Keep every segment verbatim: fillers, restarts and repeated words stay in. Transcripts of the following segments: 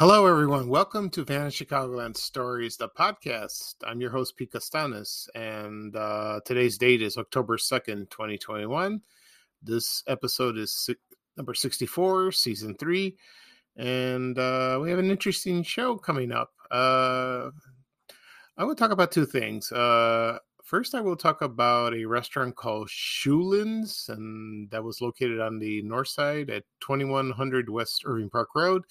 Hello, everyone. Welcome to Vanished Chicagoland Stories, the podcast. I'm your host, Pete Costanis, and uh, today's date is October second, twenty twenty-one. This episode is si- number sixty-four, season three, and uh, we have an interesting show coming up. Uh, I will talk about two things. Uh, first, I will talk about a restaurant called Schulien's, and that was located on the north side at twenty-one hundred West Irving Park Road.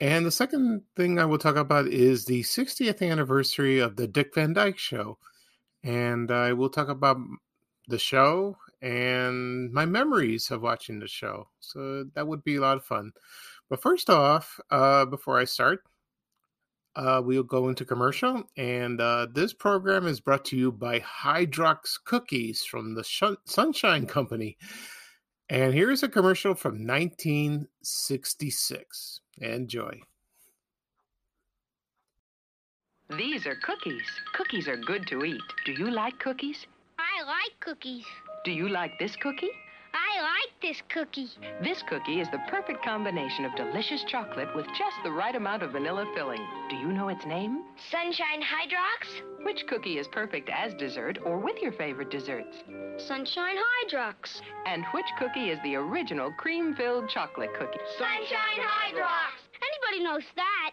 And the second thing I will talk about is the sixtieth anniversary of the Dick Van Dyke Show. And I will talk about the show and my memories of watching the show. So that would be a lot of fun. But first off, uh, before I start, uh, we'll go into commercial. And uh, this program is brought to you by Hydrox Cookies from the Sh- Sunshine Company. And here's a commercial from nineteen sixty-six. Enjoy. These are cookies. Cookies are good to eat. Do you like cookies? I like cookies. Do you like this cookie? I like this cookie. This cookie is the perfect combination of delicious chocolate with just the right amount of vanilla filling. Do you know its name? Sunshine Hydrox. Which cookie is perfect as dessert or with your favorite desserts? Sunshine Hydrox. And which cookie is the original cream-filled chocolate cookie? Sunshine Hydrox. Anybody knows that.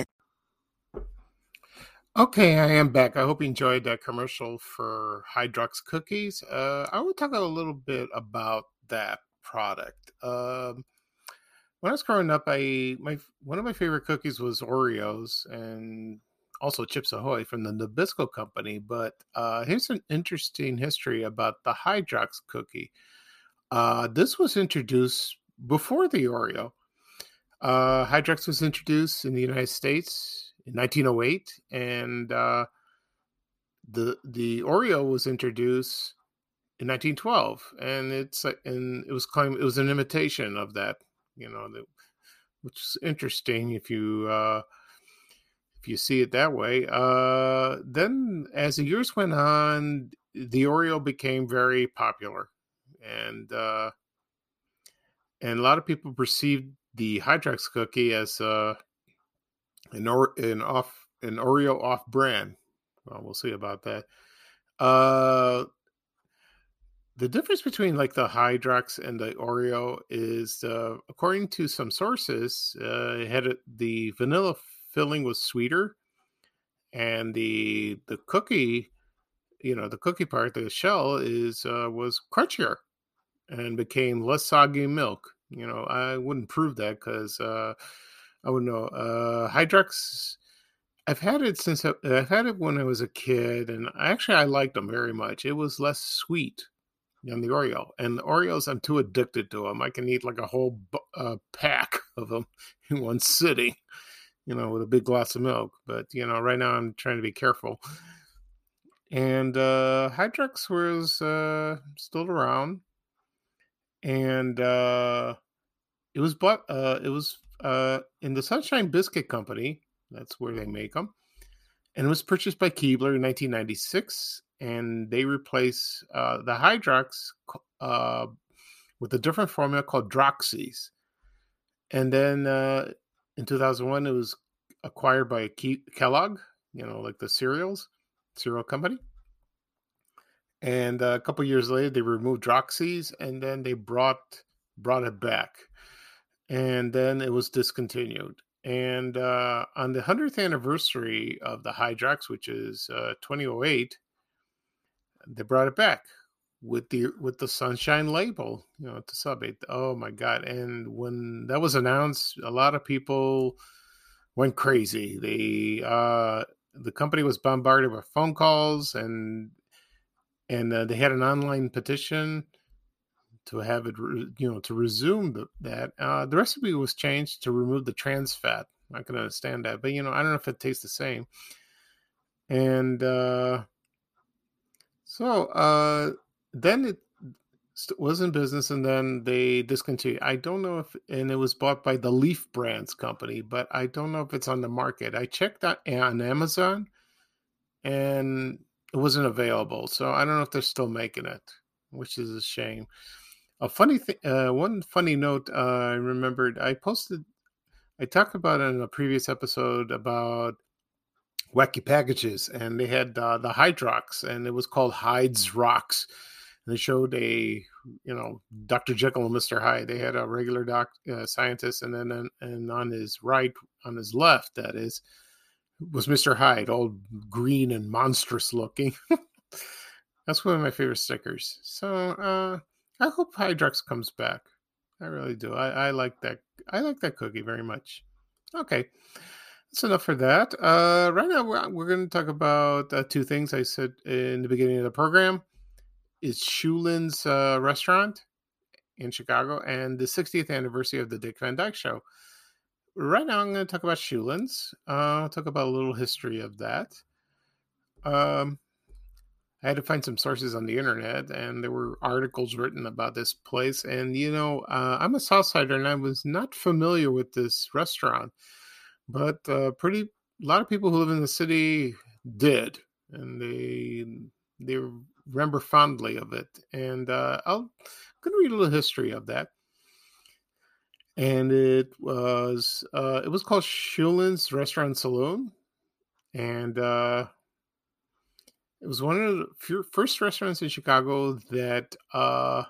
Okay, I am back. I hope you enjoyed that commercial for Hydrox Cookies. Uh, I will talk a little bit about that product. Um, when I was growing up, I my one of my favorite cookies was Oreos and also Chips Ahoy from the Nabisco company. But uh, here's an interesting history about the Hydrox cookie. Uh, this was introduced before the Oreo. Uh, Hydrox was introduced in the United States in nineteen oh eight, and uh, the the Oreo was introduced in nineteen twelve, and it's and it was claimed it was an imitation of that, you know, that, which is interesting if you uh, if you see it that way. Uh, then, as the years went on, the Oreo became very popular, and uh, and a lot of people perceived the Hydrox cookie as uh, An, or, an off an Oreo off brand. Well, we'll see about that. Uh, the difference between like the Hydrox and the Oreo is, uh, according to some sources, uh, it had a, the vanilla filling was sweeter, and the the cookie, you know, the cookie part, the shell is uh, was crunchier, and became less soggy milk. You know, I wouldn't prove that because. Uh, I wouldn't know. Uh, Hydrox, I've had it since I, I've had it when I was a kid, and actually I liked them very much. It was less sweet than the Oreo, and the Oreos, I'm too addicted to them. I can eat like a whole uh, pack of them in one sitting, you know, with a big glass of milk. But you know, right now I'm trying to be careful. And uh, Hydrox was uh, still around, and uh, it was bought. Uh, it was. Uh, in the Sunshine Biscuit Company, that's where they make them, and it was purchased by Keebler in nineteen ninety-six, and they replaced uh, the Hydrox uh, with a different formula called Droxies. And then uh, in two thousand one, it was acquired by Ke- Kellogg, you know, like the cereals, cereal company. And uh, a couple years later, they removed Droxies, and then they brought brought it back. And then it was discontinued. And uh, on the hundredth anniversary of the Hydrox, which is uh, twenty oh eight, they brought it back with the with the Sunshine label, you know, to sub it. Oh my God! And when that was announced, a lot of people went crazy. They uh, the company was bombarded with phone calls, and and uh, they had an online petition to have it, you know, to resume the, that. Uh, the recipe was changed to remove the trans fat. not going to stand that. But, you know, I don't know if it tastes the same. And uh, so uh, then it was in business, and then they discontinued. I don't know if, and it was bought by the Leaf Brands company, but I don't know if it's on the market. I checked that on Amazon, and it wasn't available. So I don't know if they're still making it, which is a shame. A funny thing, uh, one funny note uh, I remembered, I posted, I talked about it in a previous episode about wacky packages, and they had uh, the Hydrox, and it was called Hydrox. And they showed a, you know, Doctor Jekyll and Mister Hyde. They had a regular doc uh, scientist, and then and on his right, on his left, that is, was Mister Hyde, all green and monstrous looking. That's one of my favorite stickers. So uh, I hope Hydrox comes back. I really do. I, I like that. I like that cookie very much. Okay, that's enough for that. Uh, right now, we're, we're going to talk about uh, two things I said in the beginning of the program. It's Schulien's uh, restaurant in Chicago, and the sixtieth anniversary of the Dick Van Dyke Show. Right now, I'm going to talk about Schulien's. Uh, I'll talk about a little history of that. Um, I had to find some sources on the internet, and there were articles written about this place. And, you know, uh, I'm a Southsider, and I was not familiar with this restaurant. But uh, pretty a lot of people who live in the city did, and they they were... remember fondly of it, and uh, I'll, I'm going to read a little history of that. And it was uh, it was called Schulien's Restaurant Saloon, and uh, it was one of the first restaurants in Chicago that uh,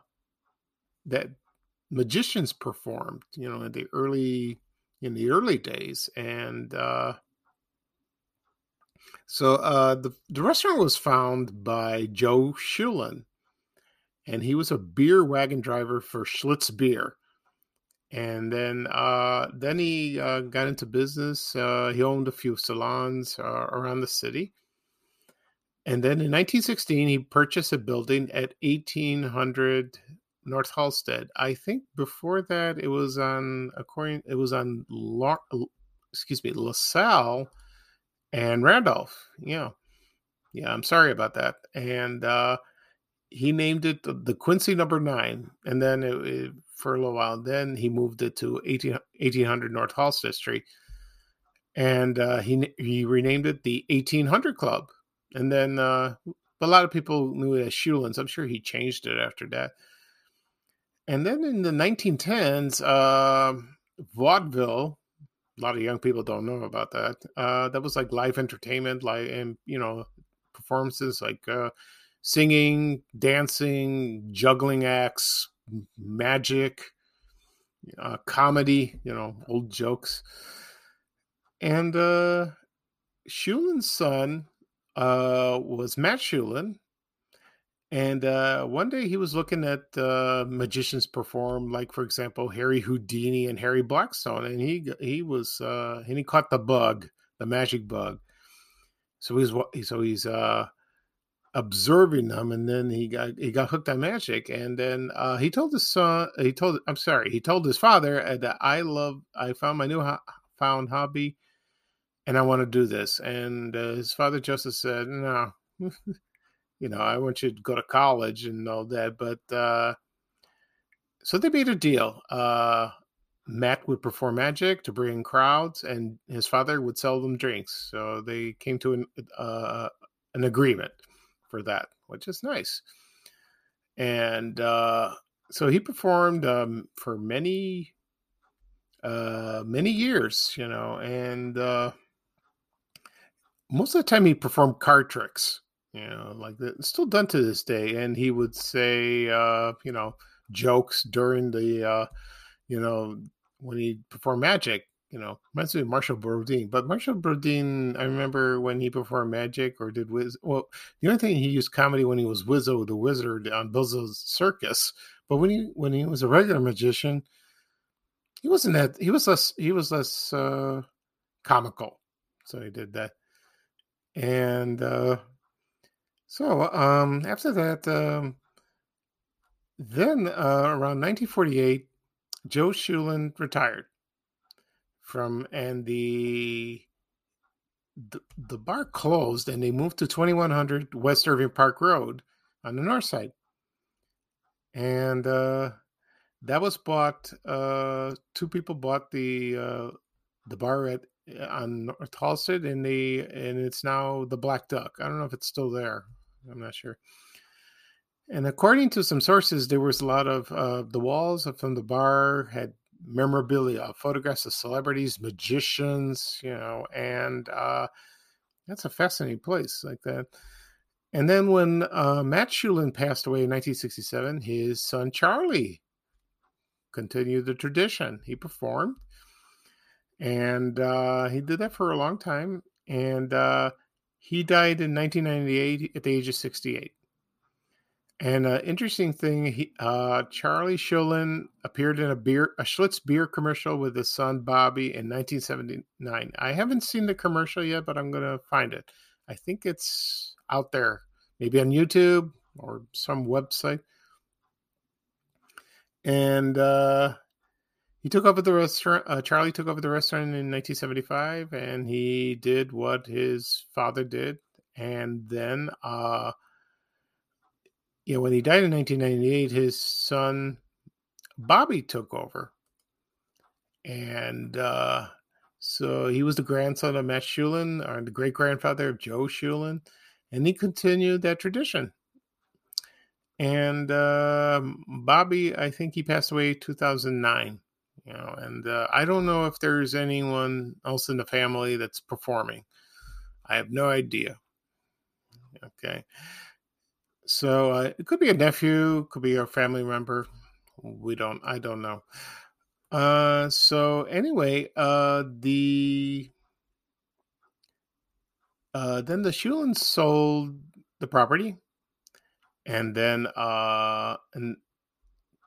that magicians performed, you know, in the early in the early days, and uh, So uh, the, the restaurant was found by Joe Schulin, and he was a beer wagon driver for Schlitz Beer. And then uh, then he uh, got into business. Uh, he owned a few salons uh, around the city. And then in nineteen sixteen, he purchased a building at eighteen hundred North Halstead. I think before that, it was on according it was on La, excuse me LaSalle. And Randolph, yeah. Yeah, I'm sorry about that. And uh, he named it the Quincy Number nine. And then it, it, for a little while, then he moved it to eighteen hundred North Halstead Street. And uh, he he renamed it the eighteen hundred Club. And then uh, a lot of people knew it as Schulien's. I'm sure he changed it after that. And then in the nineteen tens, uh, vaudeville, a lot of young people don't know about that. Uh, that was like live entertainment, like, and, you know, performances like uh, singing, dancing, juggling acts, magic, uh, comedy, you know, old jokes. And uh, Schulien's son uh, was Matt Schulin. And uh, one day he was looking at uh, magicians perform, like, for example, Harry Houdini and Harry Blackstone, and he he was uh, and he caught the bug, the magic bug. So he's so he's uh, observing them, and then he got he got hooked on magic, and then uh, he told his son, he told I'm sorry, he told his father that I love I found my new ho- found hobby, and I want to do this. And uh, his father Joseph said, no. You know, I want you to go to college and all that. But uh, so they made a deal. Uh, Matt would perform magic to bring in crowds, and his father would sell them drinks. So they came to an uh, an agreement for that, which is nice. And uh, so he performed um, for many, uh, many years, you know, and uh, most of the time he performed card tricks. You know, like that, it's still done to this day. And he would say, uh, you know, jokes during the, uh, you know, when he performed magic, you know, reminds me of Marshall Brodin. But Marshall Brodin, I remember when he performed magic or did Wiz. Well, the only thing he used comedy when he was Wizzo the Wizard on Bozo's Circus. But when he when he was a regular magician, he wasn't that. He was less. He was less uh, comical. So he did that, and. Uh, So um, after that, um, then uh, around nineteen forty-eight, Joe Schulin retired from, and the, the the bar closed and they moved to twenty-one hundred West Irving Park Road on the north side. And uh, that was bought, uh, two people bought the uh, the bar at on North Halsted, and they, and it's now the Black Duck. I don't know if it's still there. I'm not sure. And according to some sources, there was a lot of uh, the walls from the bar had memorabilia, photographs of celebrities, magicians, you know, and uh, that's a fascinating place like that. And then when uh, Matt Schulen passed away in nineteen sixty-seven, his son Charlie continued the tradition. He performed, and uh, he did that for a long time. And uh, he died in nineteen ninety-eight at the age of sixty-eight. And an uh, interesting thing, he, uh, Charlie Schulen appeared in a beer, a Schlitz beer commercial with his son Bobby in nineteen seventy-nine. I haven't seen the commercial yet, but I'm going to find it. I think it's out there, maybe on YouTube or some website. And uh, he took over the restaurant. Uh, Charlie took over the restaurant in nineteen seventy-five, and he did what his father did, and then. Uh, Yeah, when he died in nineteen ninety-eight, his son Bobby took over. And uh, so he was the grandson of Matt Schulen, or the great-grandfather of Joe Schulen, and he continued that tradition. And uh, Bobby, I think he passed away in two thousand nine. You know, and uh, I don't know if there's anyone else in the family that's performing. I have no idea. Okay. So uh, it could be a nephew, could be a family member. We don't, I don't know. Uh, so anyway, uh, the uh, then the Schulen sold the property, and then uh, and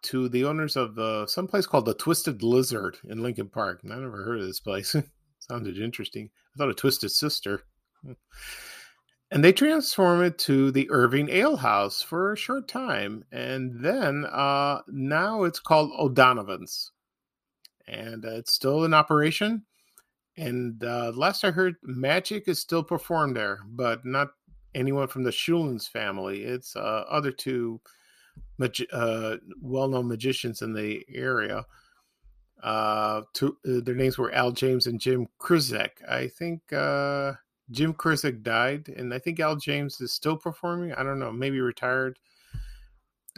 to the owners of uh, some place called the Twisted Lizard in Lincoln Park. And I never heard of this place. Sounded interesting. I thought a Twisted Sister. And they transformed it to the Irving Ale House for a short time. And then uh, now it's called O'Donovan's. And uh, it's still in operation. And uh, last I heard, magic is still performed there, but not anyone from the Schulen's family. It's uh, other two magi- uh, well-known magicians in the area. Uh, two, uh, their names were Al James and Jim Kruzek. I think... Uh, Jim Kruzek died, and I think Al James is still performing. I don't know, maybe retired.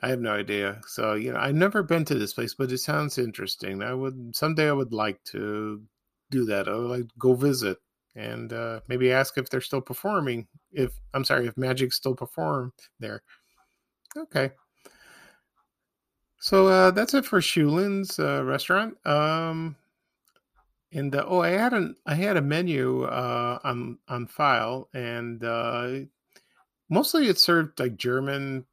I have no idea. So, you know, I've never been to this place, but it sounds interesting. I would someday I would like to do that. I would like to go visit and uh, maybe ask if they're still performing. If I'm sorry, if magic still perform there. Okay. So uh, that's it for Schulen's uh, restaurant. Um, And uh, oh, I had an I had a menu uh, on on file, and uh, mostly it served like German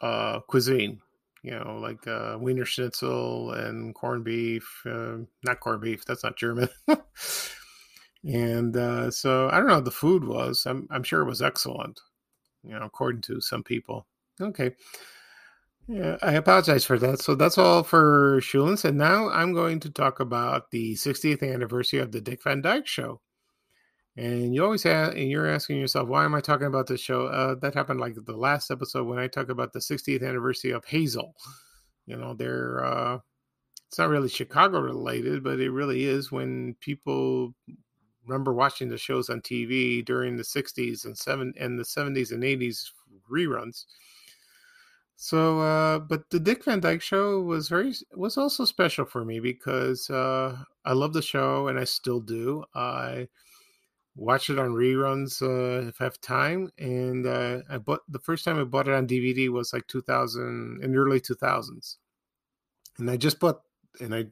uh, cuisine, you know, like uh, Wiener Schnitzel and corned beef. Uh, not corned beef, that's not German. and uh, so I don't know how the food was. I'm I'm sure it was excellent, you know, according to some people. Okay. Yeah, I apologize for that. So that's all for Schulen's. And now I'm going to talk about the sixtieth anniversary of the Dick Van Dyke Show. And you always have, and you're asking yourself, why am I talking about this show? Uh, that happened like the last episode when I talked about the sixtieth anniversary of Hazel. You know, they're uh, it's not really Chicago related, but it really is when people remember watching the shows on T V during the sixties and seven and the seventies and eighties reruns. So, uh, but the Dick Van Dyke Show was very, was also special for me because, uh, I love the show and I still do. I watch it on reruns, uh, if I have time. And, uh, I bought, the first time I bought it on D V D was like two thousand, in the early two thousands. And I just bought, and I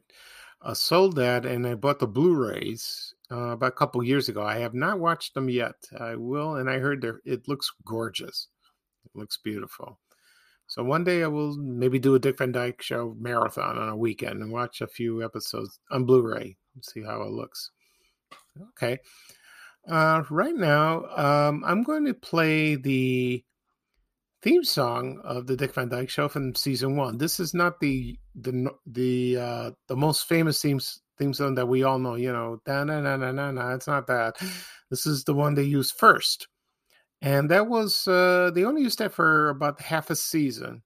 uh, sold that and I bought the Blu-rays, uh, about a couple years ago. I have not watched them yet. I will. And I heard there, it looks gorgeous. It looks beautiful. So one day I will maybe do a Dick Van Dyke Show marathon on a weekend and watch a few episodes on Blu-ray and see how it looks. Okay. Uh, right now, um, I'm going to play the theme song of the Dick Van Dyke Show from season one. This is not the the the uh, the most famous theme theme song that we all know. You know, da na na na na na. It's not that. This is the one they used first, and that was uh, they only used that for about half a season.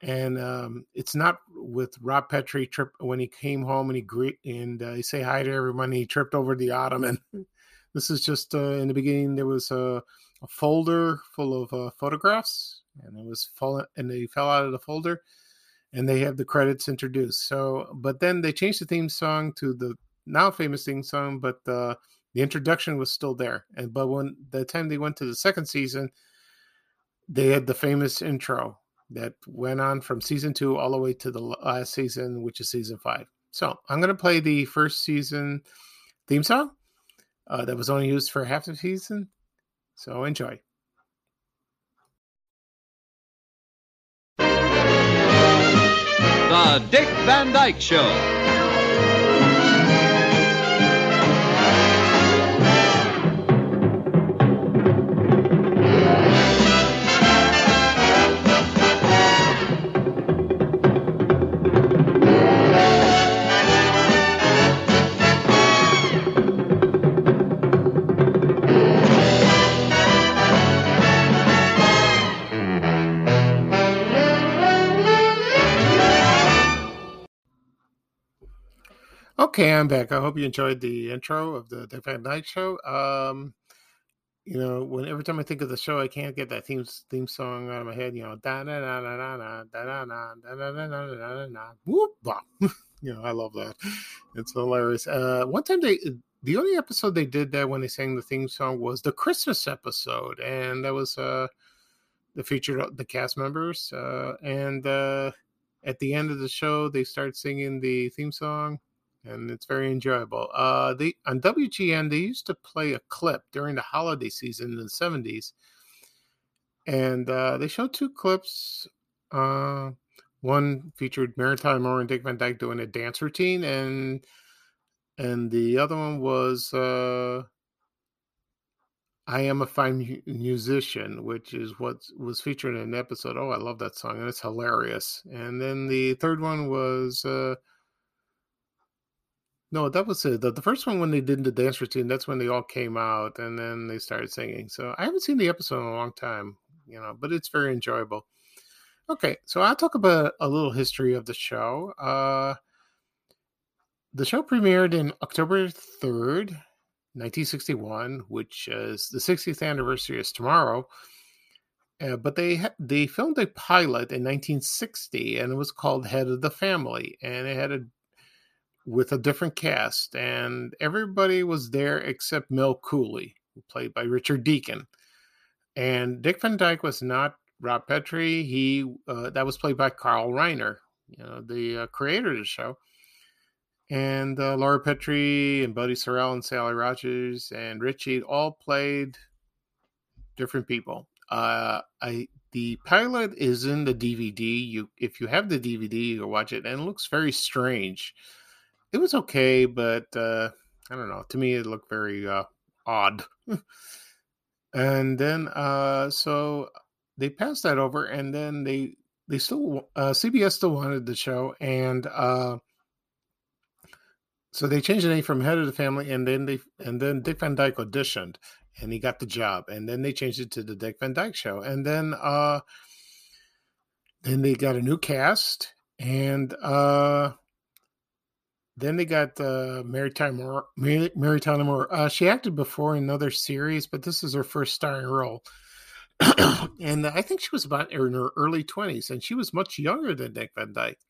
And um, it's not with Rob Petrie trip when he came home and he greet and uh, he say hi to everyone. He tripped over the ottoman. This is just uh, in the beginning. There was a, a folder full of uh, photographs, and it was falling, and they fell out of the folder, and they have the credits introduced. So, but then they changed the theme song to the now famous theme song, but uh, the introduction was still there. And but when the time they went to the second season, they had the famous intro that went on from season two all the way to the last season, which is season five. So I'm going to play the first season theme song uh, that was only used for half the season. So enjoy. The Dick Van Dyke Show. Okay, I'm back. I hope you enjoyed the intro of the Dick Van Dyke Show. Um, you know, when every time I think of the show, I can't get that theme theme song out of my head. You know, da da da da da da da da da da da da da da. Whoop! You know, I love that. It's hilarious. Uh, one time they, the only episode they did that when they sang the theme song was the Christmas episode, and that was uh, the featured the cast members. Uh, and uh, at the end of the show, they start singing the theme song. And it's very enjoyable. Uh, they, on W G N, they used to play a clip during the holiday season in the seventies. And uh, they showed two clips. Uh, one featured Mary Tyler Moore and Dick Van Dyke doing a dance routine. And and the other one was uh, I Am a Fine Mu- Musician, which is what was featured in an episode. Oh, I love that song. And it's hilarious. And then the third one was... Uh, No, that was it. The, the first one when they did the dance routine, that's when they all came out and then they started singing. So I haven't seen the episode in a long time, you know, but it's very enjoyable. Okay, so I'll talk about a little history of the show. Uh, the show premiered in October third, nineteen sixty-one, which is the sixtieth anniversary is tomorrow. Uh, but they ha- they filmed a pilot in nineteen sixty and it was called Head of the Family. And it had a with a different cast, and everybody was there except Mel Cooley, played by Richard Deacon. And Dick Van Dyke was not Rob Petrie. He uh, that was played by Carl Reiner, you know, the uh, creator of the show. And uh, Laura Petrie and Buddy Sorrell and Sally Rogers and Richie all played different people. Uh, I the pilot is in the D V D. You if you have the D V D, you can watch it, and it looks very strange. It was okay, but uh, I don't know. To me, it looked very uh, odd. And then, uh, so they passed that over, and then they they still uh, C B S still wanted the show, and uh, so they changed the name from Head of the Family, and then they and then Dick Van Dyke auditioned, and he got the job, and then they changed it to the Dick Van Dyke Show, and then uh, then they got a new cast, and. Uh, Then they got uh, Mary Tyler Moore. Mary, Mary Tyler Moore. Uh, she acted before in another series, but this is her first starring role. And I think she was about in her early twenties, and she was much younger than Dick Van Dyke.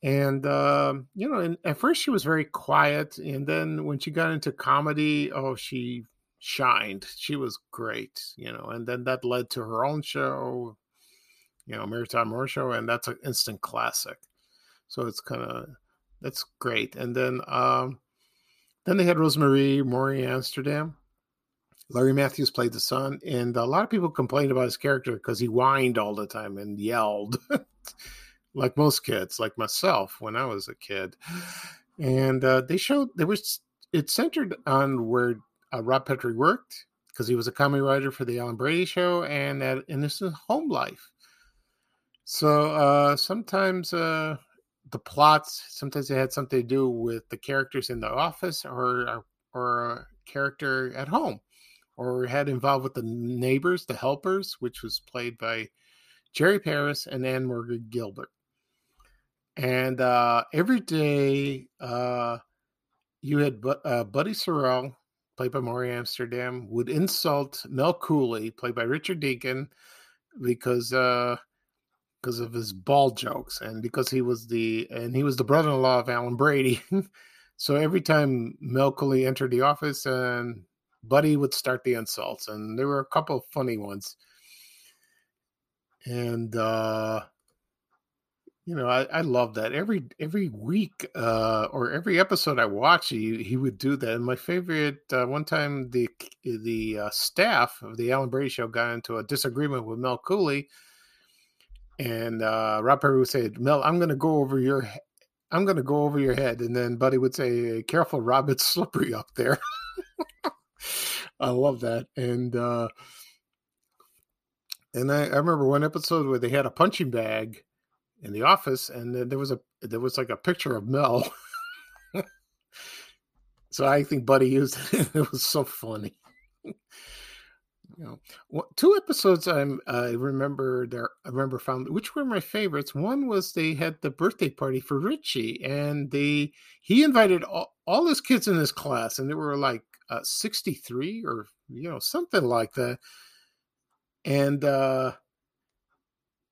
And, uh, you know, and at first she was very quiet, and then when she got into comedy, oh, she shined. She was great, you know, and then that led to her own show, you know, Mary Tyler Moore Show, and that's an instant classic. So it's kind of... That's great. And then um, then they had Rosemary, Maury Amsterdam. Larry Matthews played the son. And a lot of people complained about his character because he whined all the time and yelled. Like most kids, like myself when I was a kid. And uh, they showed... There was, it centered on where uh, Rob Petrie worked because he was a comedy writer for the Alan Brady Show and at, and this is Home Life. So uh, sometimes uh, the plots, sometimes they had something to do with the characters in the office or or a character at home, or had involved with the neighbors, the helpers, which was played by Jerry Paris and Ann Margaret Gilbert. And uh, every day uh, you had uh, Buddy Sorrell, played by Maury Amsterdam, would insult Mel Cooley, played by Richard Deacon, because uh, because of his ball jokes and because he was the and he was the brother-in-law of Alan Brady. So every time Mel Cooley entered the office, and Buddy would start the insults, and there were a couple of funny ones. And uh, you know, I, I love that every every week uh, or every episode I watch, he he would do that. And my favorite uh, one time, the the uh, staff of the Alan Brady Show got into a disagreement with Mel Cooley, and uh, Rob Perry would say, "Mel, I'm going to go over your, I'm going to go over your head," and then Buddy would say, "Careful, Rob, it's slippery up there." I love that. And uh, and I, I remember one episode where they had a punching bag in the office, and then there was a there was like a picture of Mel. So I think Buddy used it. It was so funny. You know, well, two episodes I'm I remember there I remember found which were my favorites. One was they had the birthday party for Richie, and they he invited all, all his kids in his class, and there were like uh, sixty-three or you know something like that, and. uh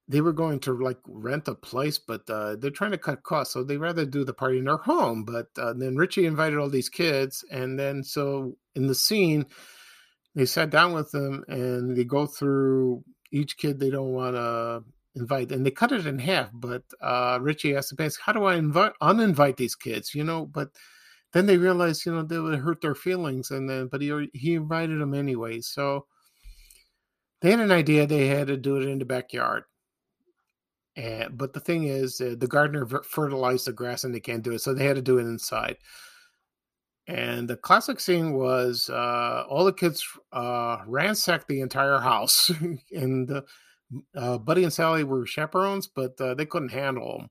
They were going to like rent a place, but uh, they're trying to cut costs, so they rather do the party in their home. But uh, then Richie invited all these kids, and then so in the scene, they sat down with them and they go through each kid they don't want to invite, and they cut it in half. But uh, Richie asked the parents, "How do I invite uninvite these kids?" You know, but then they realized you know they would hurt their feelings, and then but he he invited them anyway. So they had an idea; they had to do it in the backyard. And, but the thing is, uh, the gardener fertilized the grass and they can't do it, so they had to do it inside. And the classic scene was uh, all the kids uh, ransacked the entire house. And uh, uh, Buddy and Sally were chaperones, but uh, they couldn't handle them.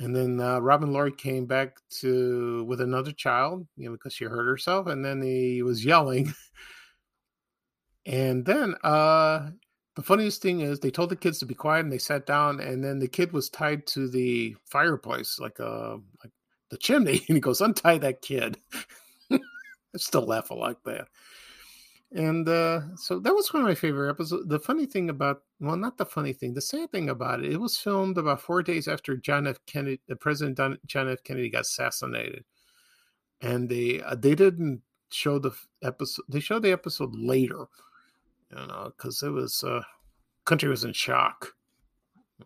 And then uh, Robin Lloyd came back to with another child, you know, because she hurt herself. And then he was yelling. And then... Uh, The funniest thing is they told the kids to be quiet and they sat down, and then the kid was tied to the fireplace, like uh, like the chimney. And he goes, "Untie that kid." I still laugh like that. And uh, so that was one of my favorite episodes. The funny thing about, well, not the funny thing, the sad thing about it, it was filmed about four days after John F. Kennedy, the President John F. Kennedy got assassinated. And they uh, they didn't show the episode. They showed the episode later. You know, because it was uh, country was in shock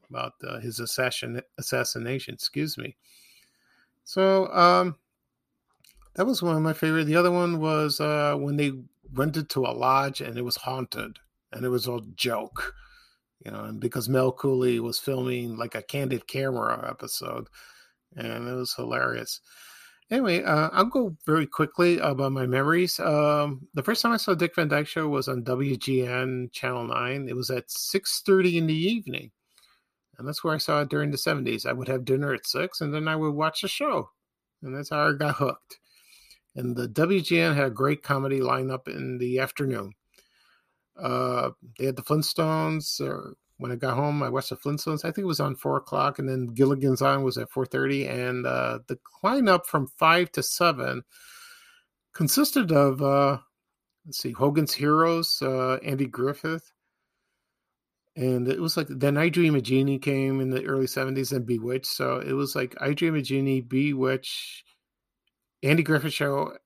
about uh, his assassin assassination. Excuse me. So um, that was one of my favorite. The other one was uh, when they rented to a lodge and it was haunted, and it was all joke, you know. And because Mel Cooley was filming like a candid camera episode, and it was hilarious. Anyway, uh, I'll go very quickly about my memories. Um, the first time I saw Dick Van Dyke Show was on W G N Channel nine. It was at six thirty in the evening. And that's where I saw it during the seventies. I would have dinner at six, and then I would watch the show. And that's how I got hooked. And the W G N had a great comedy lineup in the afternoon. Uh, they had the Flintstones. Or when I got home, I watched the Flintstones. I think it was on four o'clock, and then Gilligan's Island was at four thirty. And uh, the lineup from five to seven consisted of, uh, let's see, Hogan's Heroes, uh, Andy Griffith. And it was like, then I Dream of Jeannie came in the early seventies and Bewitched. So it was like I Dream of Jeannie, Bewitched, Andy Griffith Show,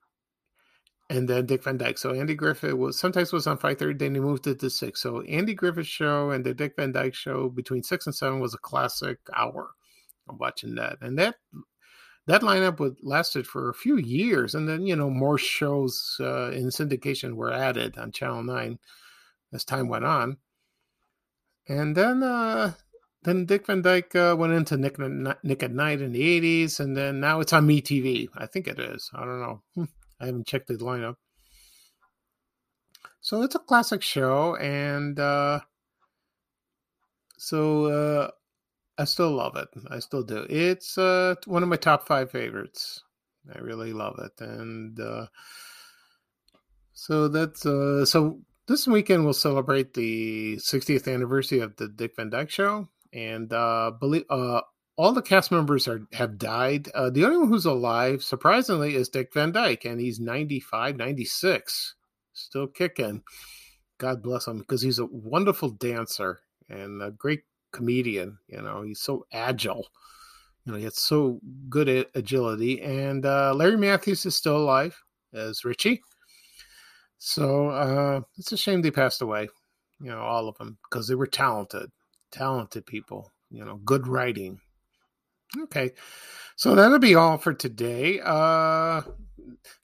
and then Dick Van Dyke. So Andy Griffith was sometimes was on five thirty, then he moved it to six. So Andy Griffith Show and the Dick Van Dyke Show between six and seven was a classic hour of watching that. And that that lineup would lasted for a few years. And then, you know, more shows uh, in syndication were added on Channel nine as time went on. And then uh, then Dick Van Dyke uh, went into Nick, Nick at Night in the eighties. And then now it's on MeTV. I think it is. I don't know. I haven't checked the lineup. So it's a classic show, and uh, so uh, I still love it. I still do. It's uh, one of my top five favorites. I really love it, and uh, so that's uh, so. This weekend we'll celebrate the sixtieth anniversary of the Dick Van Dyke Show, and uh, believe uh, all the cast members are have died. Uh, the only one who's alive, surprisingly, is Dick Van Dyke, and he's ninety-five, ninety-six, still kicking. God bless him, because he's a wonderful dancer and a great comedian. You know, he's so agile. You know, he had so good at agility. And uh, Larry Matthews is still alive as Richie. So uh, it's a shame they passed away, you know, all of them, because they were talented, talented people, you know, good writing. Okay, so that'll be all for today. Uh,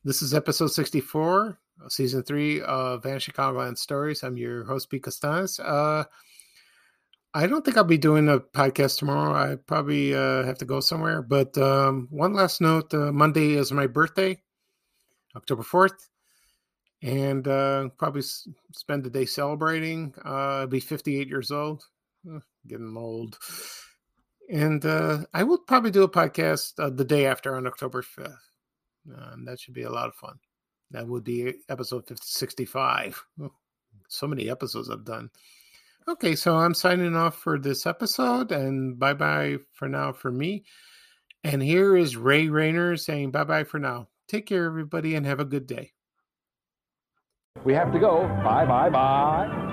this is episode sixty-four, season three of Vanished Chicagoland Stories. I'm your host, Pete Costanis. Uh, I don't think I'll be doing a podcast tomorrow. I probably uh, have to go somewhere. But um, one last note, uh, Monday is my birthday, October fourth. And uh, probably s- spend the day celebrating. Uh, I'll be fifty-eight years old. Uh, getting old. And uh, I will probably do a podcast uh, the day after on October fifth. Uh, and that should be a lot of fun. That would be episode sixty-five. Oh, so many episodes I've done. Okay, so I'm signing off for this episode. And bye-bye for now for me. And here is Ray Rainer saying bye-bye for now. Take care, everybody, and have a good day. We have to go. Bye, bye, bye.